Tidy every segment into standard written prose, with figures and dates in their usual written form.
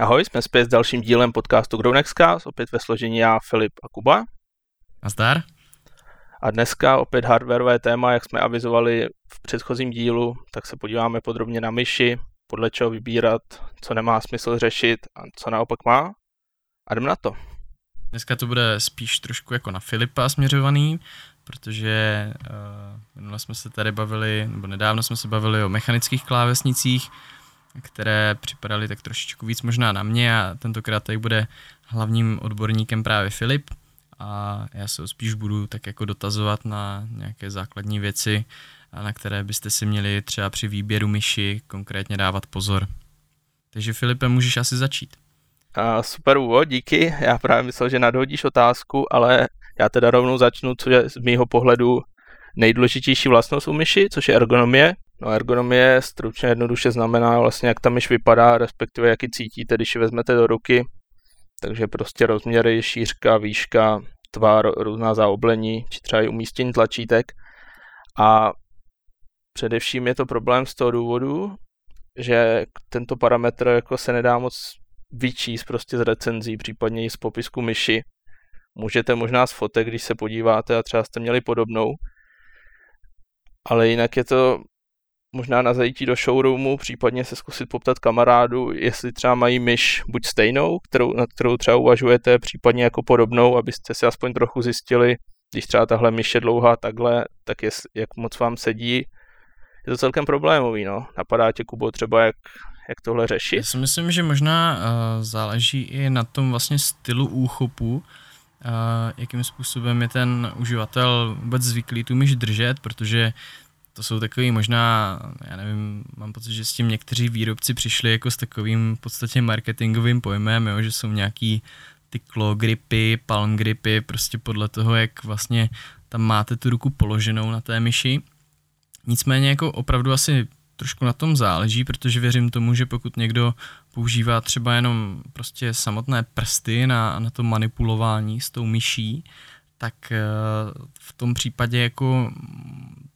Ahoj, jsme zpět s dalším dílem podcastu Grunexcast, opět ve složení já, Filip a Kuba. Nazdar. A dneska opět hardwareové téma, jak jsme avizovali v předchozím dílu, tak se podíváme podrobně na myši, podle čeho vybírat, co nemá smysl řešit a co naopak má. A jdem na to. Dneska to bude spíš trošku jako na Filipa směřovaný, protože minule jsme se tady bavili, nebo nedávno jsme se bavili o mechanických klávesnicích, které připadaly tak trošičku víc možná na mě a tentokrát tady bude hlavním odborníkem právě Filip a já se spíš budu tak jako dotazovat na nějaké základní věci, na které byste si měli třeba při výběru myši konkrétně dávat pozor. Takže Filipe, můžeš asi začít. Super úvod, díky. Já právě myslel, že nadhodíš otázku, ale já teda rovnou začnu, co je z mýho pohledu nejdůležitější vlastnost u myši, což je ergonomie. No ergonomie stručně jednoduše znamená vlastně, jak ta myš vypadá, respektive jak ji cítíte, když ji vezmete do ruky. Takže prostě rozměry, šířka, výška, tvar, různá zaoblení, či třeba i umístění tlačítek. A především je to problém z toho důvodu, že tento parametr jako se nedá moc vyčíst prostě z recenzí, případně i z popisku myši. Můžete možná z fotek, když se podíváte a třeba jste měli podobnou. Ale jinak je to možná na zajítí do showroomu, případně se zkusit poptat kamarádu, jestli třeba mají myš buď stejnou, nad kterou třeba uvažujete, případně jako podobnou, abyste si aspoň trochu zjistili, když třeba tahle myš je dlouhá takhle, tak jak moc vám sedí. Je to celkem problémový, no. Napadá tě, Kubo, třeba jak tohle řešit? Já si myslím, že možná záleží i na tom vlastně stylu úchopu, jakým způsobem je ten uživatel vůbec zvyklý tu myš držet, protože to jsou takový možná, já nevím, mám pocit, že s tím někteří výrobci přišli jako s takovým v podstatě marketingovým pojmem, jo, že jsou nějaký tyklo gripy, palm gripy, prostě podle toho, jak vlastně tam máte tu ruku položenou na té myši. Nicméně jako opravdu asi trošku na tom záleží, protože věřím tomu, že pokud někdo používá třeba jenom prostě samotné prsty na to manipulování s tou myší, tak v tom případě jako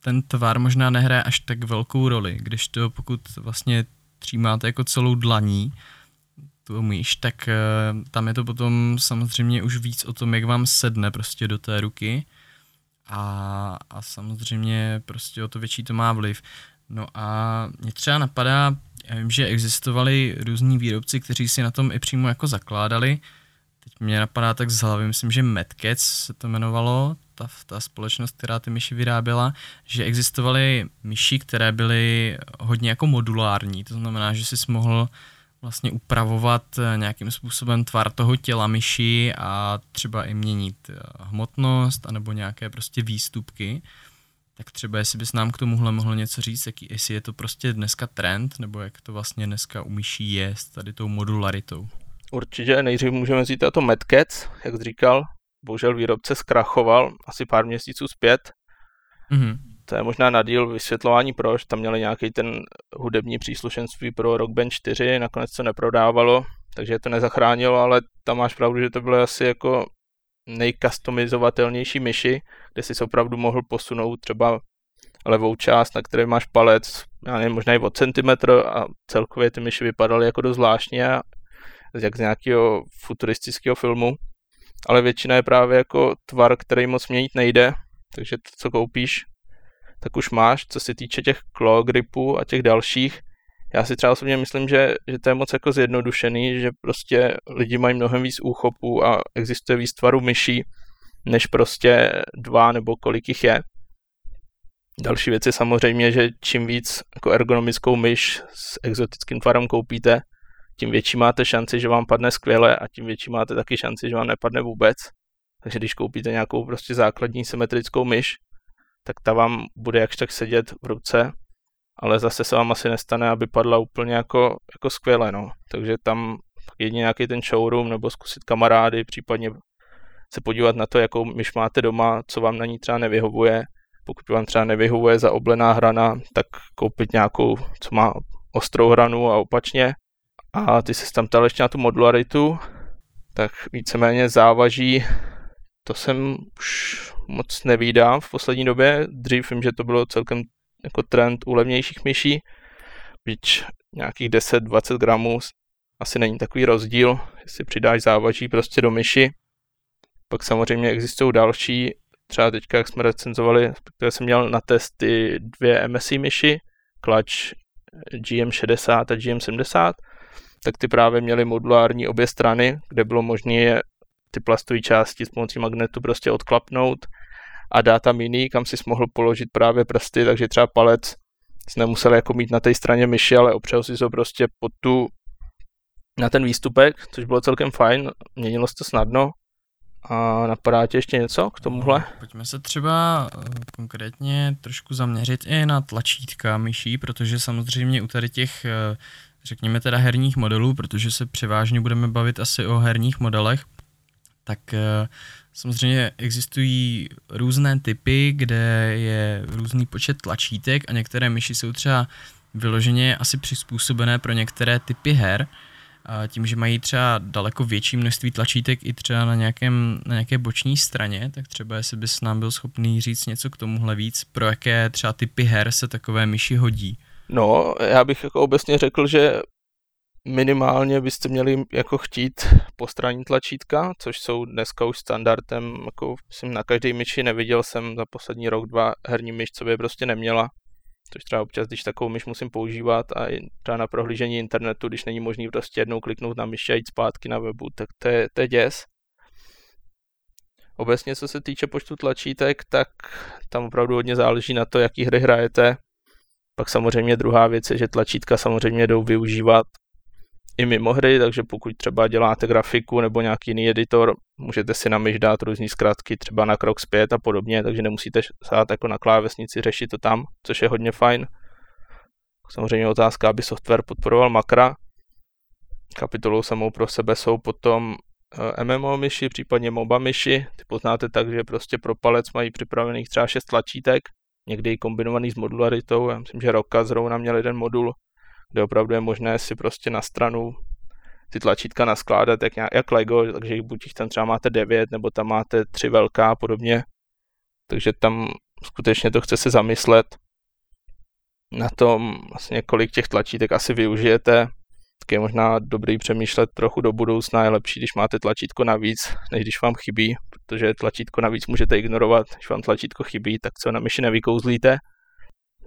ten tvar možná nehraje až tak velkou roli, kdežto pokud vlastně třímáte jako celou dlaní tu myš, tak tam je to potom samozřejmě už víc o tom, jak vám sedne prostě do té ruky a samozřejmě prostě o to větší to má vliv. No a mě třeba napadá, já vím, že existovali různí výrobci, kteří si na tom i přímo jako zakládali. Teď mě napadá tak z hlavy, myslím, že Mad Catz se to jmenovalo, ta společnost, která ty myši vyráběla, že existovaly myši, které byly hodně jako modulární, to znamená, že jsi mohl vlastně upravovat nějakým způsobem tvar toho těla myši a třeba i měnit hmotnost anebo nějaké prostě výstupky. Tak třeba jestli bys nám k tomuhle mohl něco říct, jestli je to prostě dneska trend, nebo jak to vlastně dneska u myší je s tady tou modularitou. Určitě, nejdřív můžeme říct to Mad Catz, jak jsi říkal, bohužel výrobce zkrachoval asi pár měsíců zpět. Mm-hmm. To je možná na díl vysvětlování proč, tam měli nějaký ten hudební příslušenství pro Rock Band 4, nakonec se neprodávalo, takže to nezachránilo, ale tam máš pravdu, že to bylo asi jako nejcustomizovatelnější myši, kde jsi opravdu mohl posunout třeba levou část, na které máš palec, já nevím, možná i o centimetr a celkově ty myši vypadaly jako dost zvláštně, jak z nějakého futuristického filmu, ale většina je právě jako tvar, který moc měnit nejde, takže to, co koupíš, tak už máš. Co se týče těch claw gripů a těch dalších, já si třeba osobně myslím, že to je moc jako zjednodušený, že prostě lidi mají mnohem víc úchopů a existuje víc tvarů myší, než prostě dva nebo kolik jich je. Další věc je samozřejmě, že čím víc jako ergonomickou myš s exotickým tvarem koupíte, tím větší máte šanci, že vám padne skvěle a tím větší máte taky šanci, že vám nepadne vůbec. Takže když koupíte nějakou prostě základní symetrickou myš, tak ta vám bude jakž tak sedět v ruce, ale zase se vám asi nestane, aby padla úplně jako skvěle, no. Takže tam jedině nějaký ten showroom nebo zkusit kamarády, případně se podívat na to, jakou myš máte doma, co vám na ní třeba nevyhovuje. Pokud vám třeba nevyhovuje zaoblená hrana, tak koupit nějakou, co má ostrou hranu a opačně. A ty se tam ptal ještě na tu modularitu, tak víceméně závaží, to jsem už moc nevídám v poslední době, dřív vím, že to bylo celkem jako trend u levnějších myší, byť nějakých 10-20 gramů asi není takový rozdíl, jestli přidáš závaží prostě do myši. Pak samozřejmě existují další, třeba teďka, jak jsme recenzovali, které jsem měl na testy dvě MSI myši, Klutch GM60 a GM70, tak ty právě měly modulární obě strany, kde bylo možné ty plastové části s pomocí magnetu prostě odklapnout a dát tam jiný, kam si mohl položit právě prsty, takže třeba palec jsi nemusel jako mít na té straně myši, ale opřel si to prostě pod tu, na ten výstupek, což bylo celkem fajn, měnilo se to snadno. A napadá tě ještě něco k tomuhle? Pojďme se třeba konkrétně trošku zaměřit i na tlačítka myší, protože samozřejmě u tady těch, řekněme teda herních modelů, protože se převážně budeme bavit asi o herních modelech, tak samozřejmě existují různé typy, kde je různý počet tlačítek a některé myši jsou třeba vyloženě asi přizpůsobené pro některé typy her, a tím, že mají třeba daleko větší množství tlačítek i třeba na nějaké boční straně, tak třeba jestli bys nám byl schopný říct něco k tomuhle víc, pro jaké třeba typy her se takové myši hodí. No, já bych jako obecně řekl, že minimálně byste měli jako chtít postranní tlačítka, což jsou dneska už standardem, jako jsem na každé myši, neviděl jsem za poslední rok, dva herní myš, co by prostě neměla. Což třeba občas, když takovou myš musím používat a třeba na prohlížení internetu, když není možný prostě jednou kliknout na myši a jít zpátky na webu, tak to je děs. Obecně, co se týče počtu tlačítek, tak tam opravdu hodně záleží na to, jaký hry hrajete. Pak samozřejmě druhá věc je, že tlačítka samozřejmě jdou využívat i mimo hry, takže pokud třeba děláte grafiku nebo nějaký jiný editor, můžete si na myš dát různý zkratky, třeba na krok zpět a podobně, takže nemusíte sát jako na klávesnici, řešit to tam, což je hodně fajn. Samozřejmě otázka, aby software podporoval makra. Kapitolou samou pro sebe jsou potom MMO myši, případně MOBA myši. Ty poznáte tak, že prostě pro palec mají připravených třeba 6 tlačítek, někdy kombinovaný s modularitou, já myslím, že ROKA zrovna měl jeden modul, kde opravdu je možné si prostě na stranu ty tlačítka naskládat jak Lego, takže buď jich tam třeba máte 9, nebo tam máte 3 velká a podobně. Takže tam skutečně to chce se zamyslet na tom, vlastně kolik těch tlačítek asi využijete. Tak je možná dobrý přemýšlet trochu do budoucna, je lepší, když máte tlačítko navíc, než když vám chybí, protože tlačítko navíc můžete ignorovat, když vám tlačítko chybí, tak co na myši nevykouzlíte.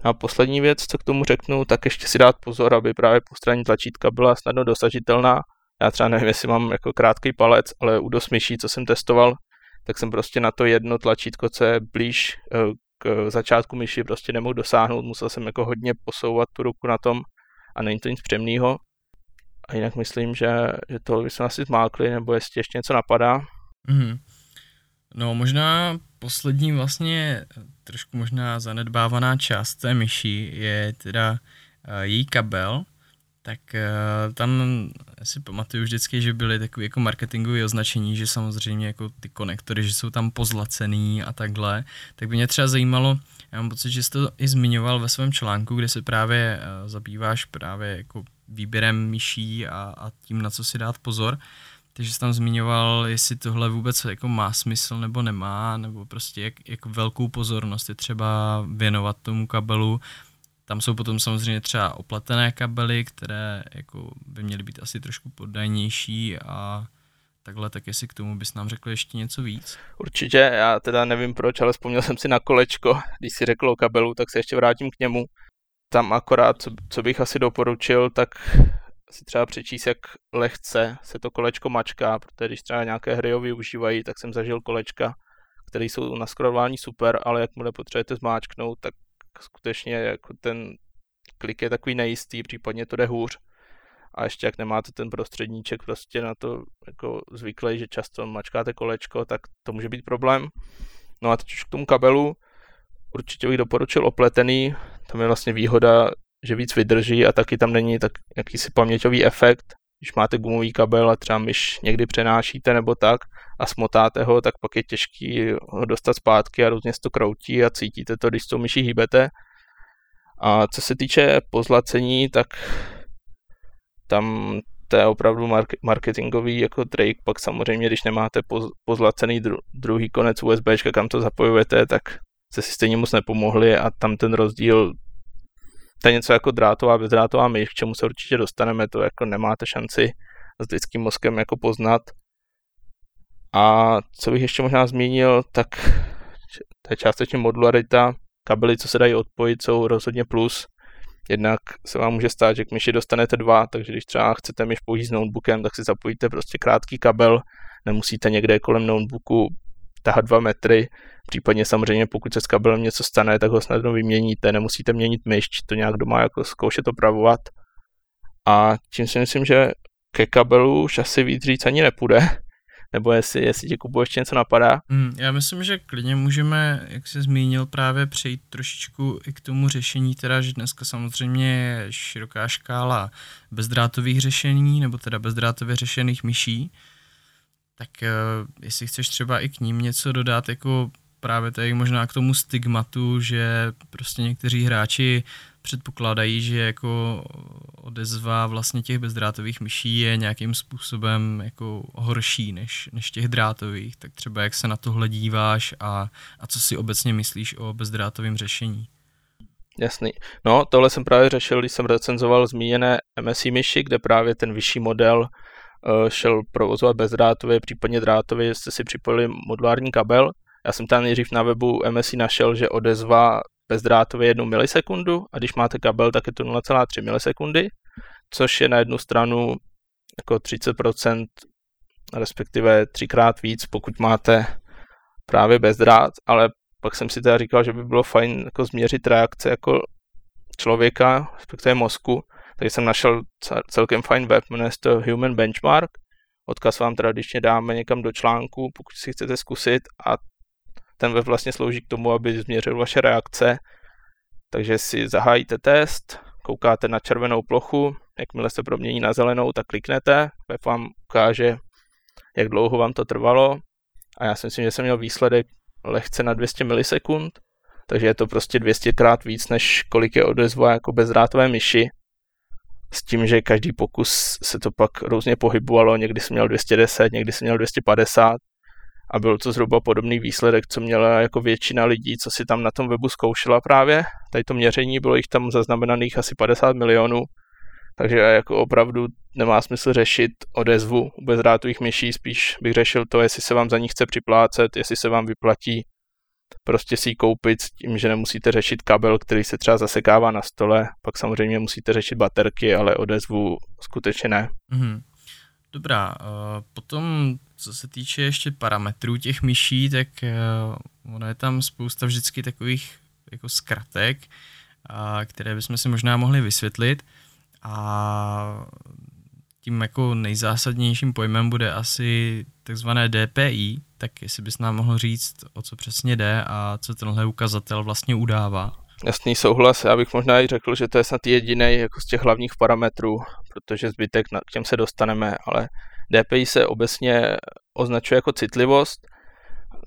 A poslední věc, co k tomu řeknu, tak ještě si dát pozor, aby právě postranní tlačítka byla snadno dosažitelná. Já třeba nevím, jestli mám jako krátký palec, ale u dost myší, co jsem testoval, tak jsem prostě na to jedno tlačítko, co je blíž k začátku myši, prostě nemohl dosáhnout, musel jsem jako hodně posouvat tu ruku na tom a není to nic příjemného. A jinak myslím, že tohle bychom asi zmákli, nebo jestli ještě něco napadá. Mm-hmm. No možná poslední vlastně trošku možná zanedbávaná část té myši je teda její kabel, tak tam si pamatuju vždycky, že byly takové jako marketingové označení, že samozřejmě jako ty konektory, že jsou tam pozlacený a takhle, tak by mě třeba zajímalo, já mám pocit, že jsi to i zmiňoval ve svém článku, kde se právě zabýváš právě jako výběrem myší a tím, na co si dát pozor. Takže jsi tam zmiňoval, jestli tohle vůbec jako má smysl nebo nemá, nebo prostě jak velkou pozornost je třeba věnovat tomu kabelu. Tam jsou potom samozřejmě třeba opletené kabely, které jako by měly být asi trošku poddajnější a takhle, tak jestli k tomu bys nám řekl ještě něco víc. Určitě, já teda nevím proč, ale vzpomněl jsem si na kolečko, když si řekl o kabelu, tak se ještě vrátím k němu. Tam akorát, co bych asi doporučil, tak si třeba přečíst, jak lehce se to kolečko mačká, protože když třeba nějaké hry ho využívají, tak jsem zažil kolečka, které jsou na scrollování super, ale jakmile potřebujete zmáčknout, tak skutečně jako ten klik je takový nejistý, případně to jde hůř. A ještě jak nemáte ten prostředníček prostě na to jako zvyklý, že často mačkáte kolečko, tak to může být problém. No a teď už k tomu kabelu určitě bych doporučil opletený, tam je vlastně výhoda, že víc vydrží a taky tam není tak jakýsi paměťový efekt. Když máte gumový kabel a třeba myš někdy přenášíte nebo tak a smotáte ho, tak pak je těžký ho dostat zpátky a různě se to kroutí a cítíte to, když s tou myší hýbete. A co se týče pozlacení, tak tam to je opravdu marketingový jako trik. Pak samozřejmě, když nemáte pozlacený druhý konec USB, kam to zapojujete, tak se si stejně moc nepomohli a tam ten rozdíl to je něco jako drátová, bezdrátová myš, k čemu se určitě dostaneme, to jako nemáte šanci s lidským mozkem jako poznat. A co bych ještě možná zmínil, tak to je částečně modularita, kabely, co se dají odpojit, jsou rozhodně plus. Jednak se vám může stát, že k myši dostanete dva, takže když třeba chcete myš použít s notebookem, tak si zapojíte prostě krátký kabel, nemusíte někde kolem notebooku tahat 2 metry, případně samozřejmě pokud se s kabelem něco stane, tak ho snadno vyměníte, nemusíte měnit myš, to nějak doma jako zkoušet opravovat. A tím si myslím, že ke kabelu už asi víc říct ani nepůjde, nebo jestli ti Kubu ještě něco napadá. Já myslím, že klidně můžeme, jak jsi zmínil, právě přejít trošičku i k tomu řešení, teda, že dneska samozřejmě je široká škála bezdrátových řešení, nebo teda bezdrátově řešených myší. Tak jestli chceš třeba i k ním něco dodat, jako právě tady možná k tomu stigmatu, že prostě někteří hráči předpokládají, že jako odezva vlastně těch bezdrátových myší je nějakým způsobem jako horší než těch drátových, tak třeba jak se na tohle díváš a co si obecně myslíš o bezdrátovém řešení? Jasný. No, tohle jsem právě řešil, když jsem recenzoval zmíněné MSI myši, kde právě ten vyšší model šel provozovat bezdrátově, případně drátově, jste si připojili modulární kabel. Já jsem tam nejdřív na webu MSI našel, že odezva bezdrátově 1 milisekundu a když máte kabel, tak je to 0,3 milisekundy, což je na jednu stranu jako 30%, respektive 3x víc, pokud máte právě bezdrát, ale pak jsem si teda říkal, že by bylo fajn jako změřit reakce jako člověka, respektive mozku, takže jsem našel celkem fajn web, jmenuje se to Human Benchmark, odkaz vám tradičně dáme někam do článku, pokud si chcete zkusit, a ten web vlastně slouží k tomu, aby změřil vaše reakce, takže si zahájíte test, koukáte na červenou plochu, jakmile se promění na zelenou, tak kliknete, web vám ukáže, jak dlouho vám to trvalo, a já si myslím, že jsem měl výsledek lehce na 200 milisekund, takže je to prostě 200x víc, než kolik je odezva jako bezdrátové myši, s tím, že každý pokus se to pak různě pohybovalo, někdy jsem měl 210, někdy jsem měl 250, a byl to zhruba podobný výsledek, co měla jako většina lidí, co si tam na tom webu zkoušela právě. Tady to měření, bylo jich tam zaznamenaných asi 50 milionů, takže jako opravdu nemá smysl řešit odezvu u bezdrátových myší, spíš bych řešil to, jestli se vám za ní chce připlácet, jestli se vám vyplatí prostě si ji koupit s tím, že nemusíte řešit kabel, který se třeba zasekává na stole, pak samozřejmě musíte řešit baterky, ale odezvu skutečně ne. Dobrá, potom co se týče ještě parametrů těch myší, tak ono je tam spousta vždycky takových jako zkratek, které bychom si možná mohli vysvětlit, a tím jako nejzásadnějším pojmem bude asi takzvané DPI, tak jestli bys nám mohl říct, o co přesně jde a co tenhle ukazatel vlastně udává. Jasný, souhlas, já bych možná i řekl, že to je snad jediný jako z těch hlavních parametrů, protože zbytek k těm se dostaneme, ale DPI se obecně označuje jako citlivost.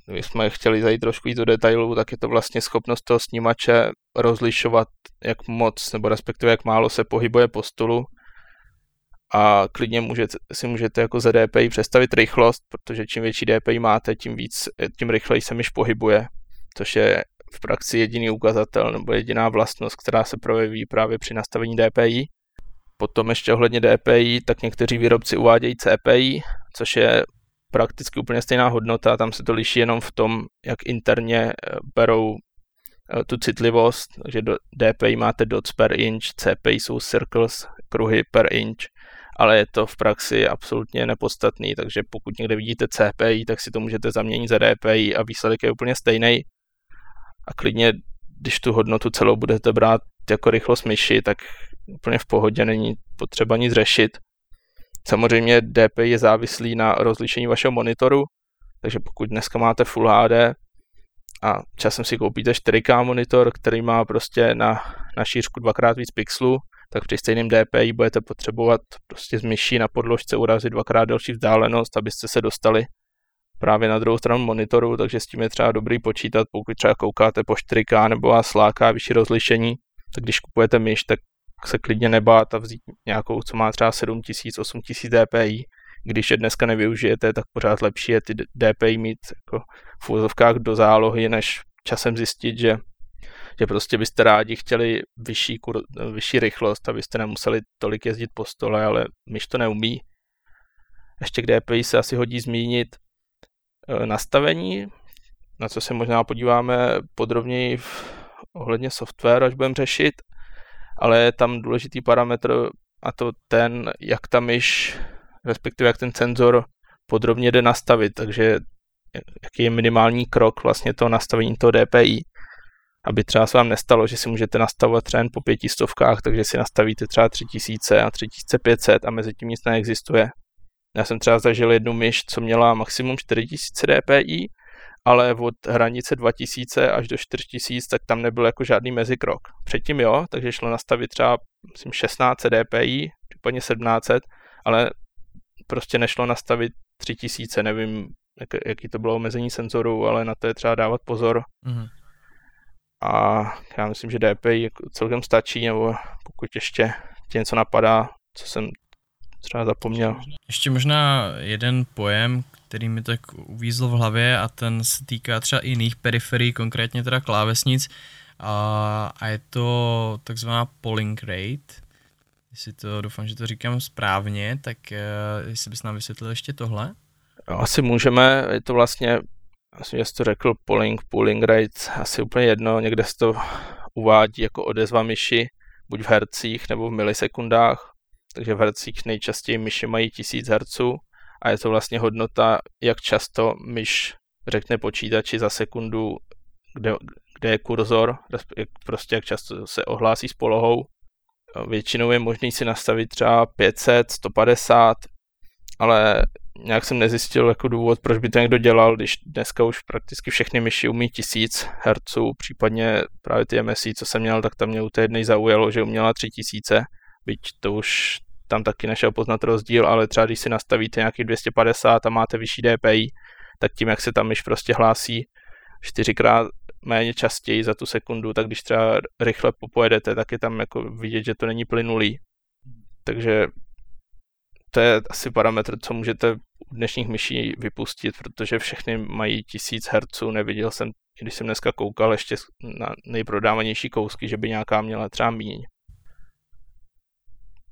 Když jsme chtěli zajít trošku do detailů, tak je to vlastně schopnost toho snímače rozlišovat, jak moc nebo respektive jak málo se pohybuje po stolu. A klidně si můžete jako za DPI představit rychlost, protože čím větší DPI máte, tím rychleji se myš pohybuje, což je v praxi jediný ukazatel nebo jediná vlastnost, která se projeví právě při nastavení DPI. Potom ještě ohledně DPI, tak někteří výrobci uvádějí CPI, což je prakticky úplně stejná hodnota, tam se to liší jenom v tom, jak interně berou tu citlivost, takže DPI máte dots per inch, CPI jsou circles, kruhy per inch, ale je to v praxi absolutně nepodstatný, takže pokud někde vidíte CPI, tak si to můžete zaměnit za DPI a výsledek je úplně stejný. A klidně, když tu hodnotu celou budete brát jako rychlost myši, tak úplně v pohodě, není potřeba nic řešit. Samozřejmě DPI je závislý na rozlišení vašeho monitoru, takže pokud dneska máte Full HD a časem si koupíte 4K monitor, který má prostě na šířku 2x víc pixelů, tak při stejném DPI budete potřebovat prostě z myší na podložce urazit 2x delší vzdálenost, abyste se dostali právě na druhou stranu monitoru, takže s tím je třeba dobrý počítat, pokud třeba koukáte po 4K nebo vás láká vyšší rozlišení, tak když kupujete myš, tak se klidně nebát a vzít nějakou, co má třeba 7000, 8000 DPI. Když je dneska nevyužijete, tak pořád lepší je ty DPI mít jako v úzovkách do zálohy, než časem zjistit, že že prostě byste rádi chtěli vyšší rychlost, abyste nemuseli tolik jezdit po stole, ale myš to neumí. Ještě k DPI se asi hodí zmínit nastavení, na co se možná podíváme podrobněji ohledně softwaru, až budeme řešit, ale je tam důležitý parametr a to ten, jak ta myš, respektive jak ten senzor podrobně jde nastavit, takže jaký je minimální krok vlastně toho nastavení toho DPI, aby třeba se vám nestalo, že si můžete nastavovat třeba jen po 500, takže si nastavíte třeba 3000 a 3500 a mezi tím nic neexistuje. Já jsem třeba zažil jednu myš, co měla maximum 4000 DPI, ale od hranice 2000 až do 4000, tak tam nebyl jako žádný mezikrok. Předtím jo, takže šlo nastavit třeba, myslím, 16 DPI, případně 1700, ale prostě nešlo nastavit 3000, nevím, jaký to bylo omezení senzorů, ale na to je třeba dávat pozor. Mm-hmm. A já myslím, že DPI celkem stačí, nebo pokud ještě tě něco napadá, co jsem třeba zapomněl. Ještě možná jeden pojem, který mi tak uvízl v hlavě a ten se týká třeba jiných periferií, konkrétně teda klávesnic a je to takzvaná polling rate. Jestli to, doufám, že to říkám správně, tak jestli bys nám vysvětlil ještě tohle? Asi můžeme, je to vlastně, asi jsi to řekl polling rate, asi úplně jedno, někde se to uvádí jako odezva myši, buď v hercích nebo v milisekundách, takže v hercích nejčastěji myši mají 1000 herců a je to vlastně hodnota, jak často myš řekne počítači za sekundu, kde je kurzor, prostě jak často se ohlásí s polohou. Většinou je možný si nastavit třeba 500, 150, ale nějak jsem nezjistil jako důvod, proč by to někdo dělal, když dneska už prakticky všechny myši umí 1000 Hz, případně právě ty MSI, co jsem měl, tak tam mě u té jednej zaujalo, že uměla 3000, byť to už tam taky nešel poznat rozdíl, ale třeba když si nastavíte nějaký 250 a máte vyšší DPI, tak tím, jak se tam myš prostě hlásí 4x méně častěji za tu sekundu, tak když třeba rychle popojedete, tak je tam jako vidět, že to není plynulý. Takže to je asi parametr, co můžete u dnešních myší vypustit, protože všechny mají 1000 Hz, neviděl jsem, když jsem dneska koukal ještě na nejprodávanější kousky, že by nějaká měla třeba míň.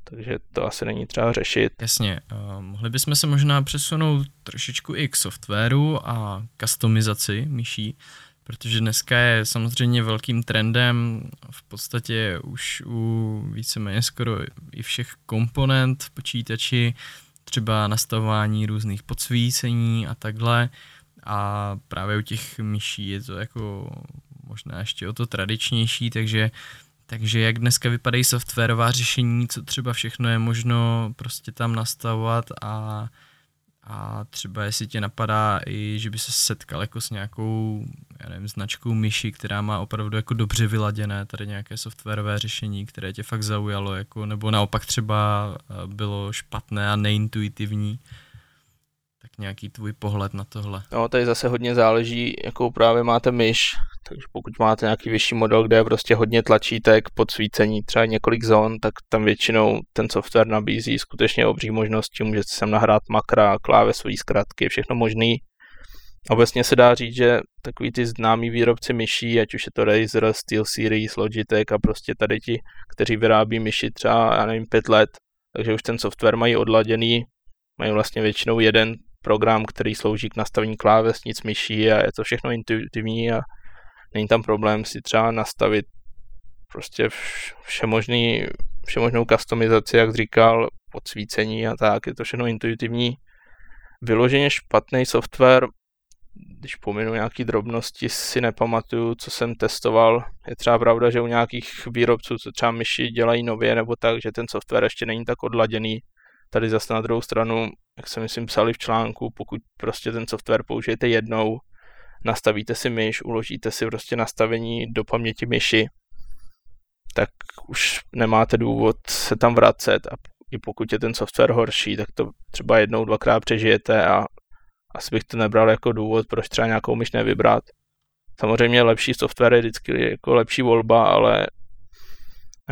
Takže to asi není třeba řešit. Jasně, mohli bychom se možná přesunout trošičku i k softwaru a customizaci myší, protože dneska je samozřejmě velkým trendem v podstatě už u víceméně skoro i všech komponent v počítači, třeba nastavování různých podsvícení a takhle. A právě u těch myší je to jako možná ještě o to tradičnější, takže jak dneska vypadají softwarová řešení, co třeba všechno je možno prostě tam nastavovat a třeba jestli tě napadá i, že by se setkal jako s nějakou, já nevím, značkou myši, která má opravdu jako dobře vyladěné tady nějaké softwarové řešení, které tě fakt zaujalo, jako, nebo naopak třeba bylo špatné a neintuitivní, tak nějaký tvůj pohled na tohle. No, tady zase hodně záleží, jakou právě máte myš, takže pokud máte nějaký vyšší model, kde je prostě hodně tlačítek, podsvícení, třeba několik zón, tak tam většinou ten software nabízí skutečně obří možnosti, můžete sem nahrát makra, klávesové zkratky, všechno možný. Obecně se dá říct, že takový ty známí výrobci myší, ať už je to Razer, SteelSeries, Logitech a prostě tady ti, kteří vyrábí myši třeba, já nevím, 5 let, takže už ten software mají odladěný, mají vlastně většinou jeden program, který slouží k nastavení klávesnic myší a je to všechno intuitivní a není tam problém si třeba nastavit prostě všemožnou customizaci, jak říkal, podsvícení a tak, je to všechno intuitivní. Vyloženě špatný software, když pominu nějaké drobnosti, si nepamatuju, co jsem testoval. Je třeba pravda, že u nějakých výrobců, co třeba myši dělají nově nebo tak, že ten software ještě není tak odladěný. Tady zase na druhou stranu, jak se myslím psali v článku, pokud prostě ten software použijete jednou, nastavíte si myš, uložíte si prostě nastavení do paměti myši, tak už nemáte důvod se tam vracet a i pokud je ten software horší, tak to třeba jednou, dvakrát přežijete a asi bych to nebral jako důvod, proč třeba nějakou myš nevybrat. Samozřejmě lepší software je vždycky jako lepší volba, ale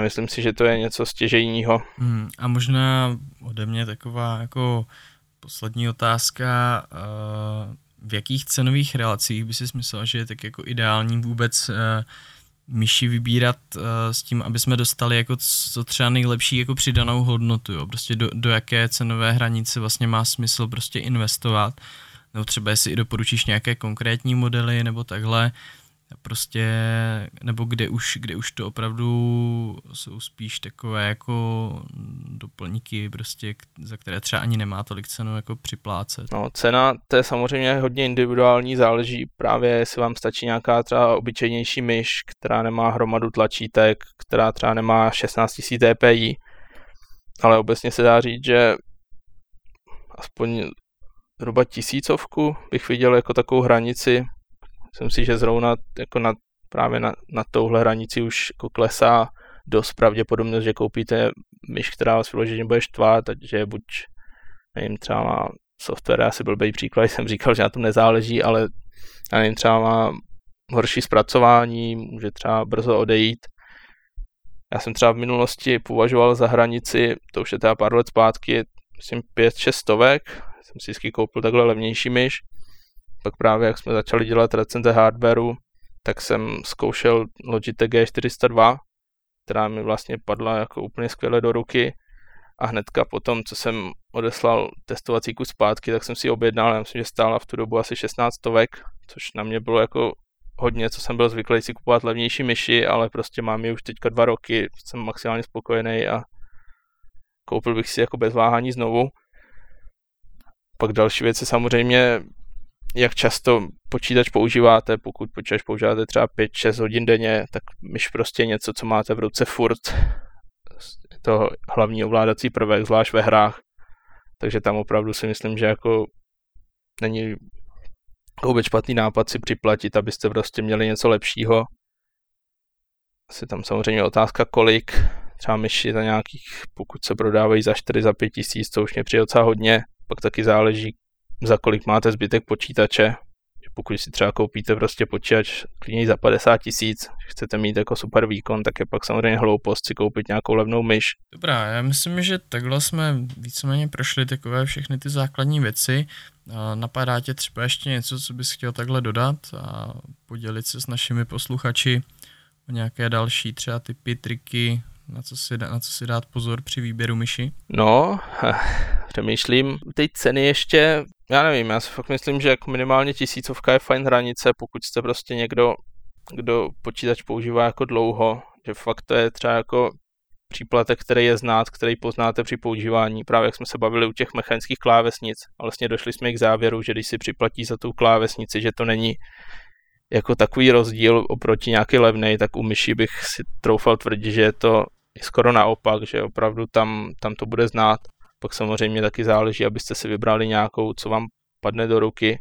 myslím si, že to je něco stěžejního. A možná ode mě taková jako poslední otázka, v jakých cenových relacích by si myslel, že je tak jako ideální vůbec myši vybírat s tím, aby jsme dostali jako co třeba nejlepší jako přidanou hodnotu, jo? Prostě do jaké cenové hranice vlastně má smysl prostě investovat, nebo třeba jestli i doporučíš nějaké konkrétní modely nebo takhle, prostě, nebo kde už to opravdu jsou spíš takové jako doplňky, prostě, za které třeba ani nemá tolik cenu jako připlácet. No, cena, to je samozřejmě hodně individuální, záleží právě, jestli vám stačí nějaká třeba obyčejnější myš, která nemá hromadu tlačítek, která třeba nemá 16 000 dpi, ale obecně se dá říct, že aspoň zhruba 1000 bych viděl jako takovou hranici. Myslím si, že zrovna jako právě na touhle hranici už jako klesá dost pravděpodobnost, že koupíte myš, která vás vyloženě bude štvát, takže buď, nevím, třeba má software, asi blbej příklad, jsem říkal, že na tom nezáleží, ale nevím, třeba má horší zpracování, může třeba brzo odejít. Já jsem třeba v minulosti považoval za hranici, to už je teda pár let zpátky, myslím 500-600, jsem si vždycky koupil takhle levnější myš. Pak právě, jak jsme začali dělat recenze hardwareu, tak jsem zkoušel Logitech G402, která mi vlastně padla jako úplně skvěle do ruky, a hnedka potom, co jsem odeslal testovací kus zpátky, tak jsem si objednal, já myslím, že stála v tu dobu asi 1600, což na mě bylo jako hodně, co jsem byl zvyklý si kupovat levnější myši, ale prostě mám ji už teďka 2 roky, jsem maximálně spokojený a koupil bych si jako bez váhání znovu. Pak další věci samozřejmě, jak často počítač používáte, pokud počítač používáte třeba 5-6 hodin denně, tak myš prostě něco, co máte v ruce furt, je to hlavní ovládací prvek, zvlášť ve hrách, takže tam opravdu si myslím, že jako není vůbec špatný nápad si připlatit, abyste prostě měli něco lepšího. Asi tam samozřejmě otázka kolik, třeba myši za nějakých, pokud se prodávají za 4-5 tisíc, to už mě přijde docela hodně, pak taky záleží, za kolik máte zbytek počítače. Pokud si třeba koupíte prostě počítač klidně za 50 000, chcete mít jako super výkon, tak je pak samozřejmě hloupost si koupit nějakou levnou myš. Dobrá, já myslím, že takhle jsme víceméně prošli takové všechny ty základní věci. Napadá tě třeba ještě něco, co bys chtěl takhle dodat a podělit se s našimi posluchači o nějaké další třeba typy, triky, na co si dát pozor při výběru myši? No, přemýšlím. Ty ceny ještě, já nevím, já si fakt myslím, že jako minimálně 1000 je fajn hranice, pokud jste prostě někdo, kdo počítač používá jako dlouho, že fakt to je třeba jako příplatek, který je znát, který poznáte při používání, právě jak jsme se bavili u těch mechanických klávesnic, ale vlastně došli jsme k závěru, že když si připlatí za tu klávesnici, že to není jako takový rozdíl oproti nějaký levnej, tak u myši bych si troufal tvrdit, že je to skoro naopak, že opravdu tam to bude znát. Pak samozřejmě taky záleží, abyste si vybrali nějakou, co vám padne do ruky.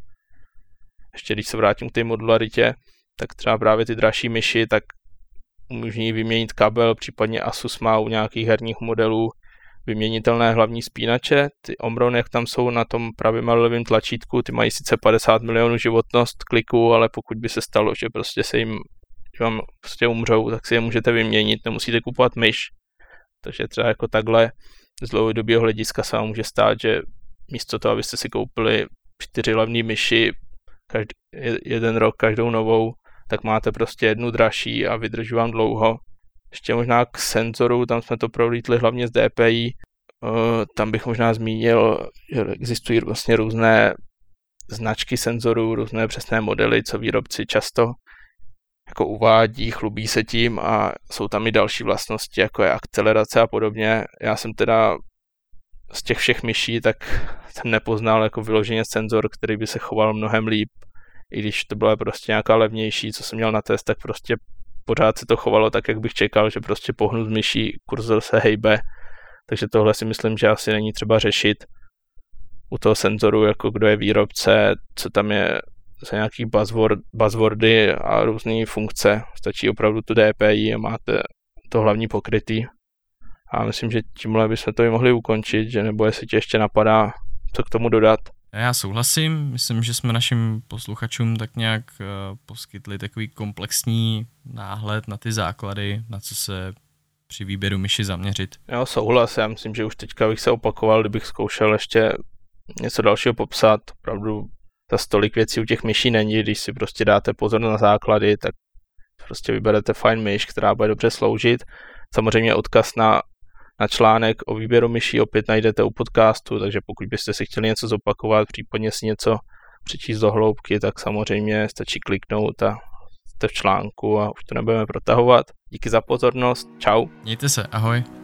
Ještě když se vrátím k té modularitě, tak třeba právě ty dražší myši, tak umožní vyměnit kabel, případně Asus má u nějakých herních modelů vyměnitelné hlavní spínače. Ty Omron, jak tam jsou na tom pravým a levým tlačítku, ty mají sice 50 milionů životnost kliků, ale pokud by se stalo, že prostě se jim, že vám prostě umřou, tak si je můžete vyměnit, nemusíte kupovat myš. Takže třeba jako takhle z dlouhodobého hlediska se vám může stát, že místo toho, abyste si koupili 4 levné myši jeden rok každou novou, tak máte prostě jednu dražší a vydrží vám dlouho. Ještě možná k senzoru, tam jsme to prolítli hlavně z DPI, tam bych možná zmínil, že existují vlastně různé značky senzorů, různé přesné modely, co výrobci často jako uvádí, chlubí se tím, a jsou tam i další vlastnosti, jako je akcelerace a podobně. Já jsem teda z těch všech myší, tak jsem nepoznal jako vyloženě senzor, který by se choval mnohem líp, i když to byla prostě nějaká levnější, co jsem měl na test, tak prostě pořád se to chovalo tak, jak bych čekal, že prostě pohnu z myší, kurzor se hejbe, takže tohle si myslím, že asi není třeba řešit u toho senzoru, jako kdo je výrobce, co tam je za nějaký buzzwordy a různé funkce, stačí opravdu tu DPI a máte to hlavní pokrytý. A myslím, že tímhle bychom to i mohli ukončit, že nebo jestli ti ještě napadá, co k tomu dodat. Já souhlasím, myslím, že jsme našim posluchačům tak nějak poskytli takový komplexní náhled na ty základy, na co se při výběru myši zaměřit. Jo, souhlas, já myslím, že už teďka bych se opakoval, kdybych zkoušel ještě něco dalšího popsat, opravdu za tolik věcí u těch myší není, když si prostě dáte pozor na základy, tak prostě vyberete fajn myš, která bude dobře sloužit. Samozřejmě odkaz na článek o výběru myší opět najdete u podcastu, takže pokud byste si chtěli něco zopakovat, případně si něco přečíst do hloubky, tak samozřejmě stačí kliknout a jste v článku a už to nebudeme protahovat. Díky za pozornost, čau. Mějte se, ahoj.